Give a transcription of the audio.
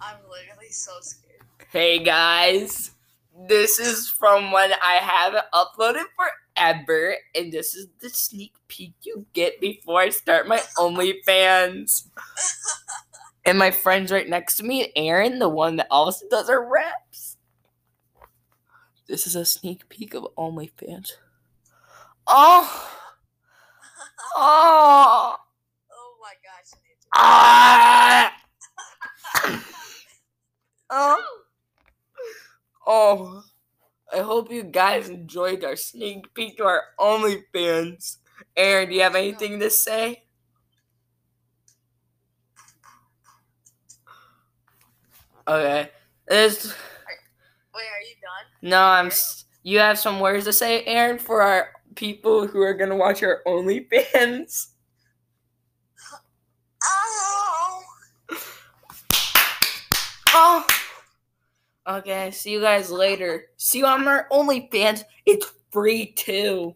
I'm literally so scared. Hey guys, this is from when I haven't uploaded forever, and this is the sneak peek you get before I start my OnlyFans. And my friend's right next to me, Aaron, the one that also does her reps. This is a sneak peek of OnlyFans. Oh! Oh! Oh my gosh. Ah! Oh. Oh. I hope you guys enjoyed our sneak peek to our OnlyFans. Aaron, do you have anything to say? Okay. Wait, are you done? No, you have some words to say, Aaron, for our people who are going to watch our OnlyFans? Oh. Oh. Okay, see you guys later. See you on our OnlyFans. It's free, too.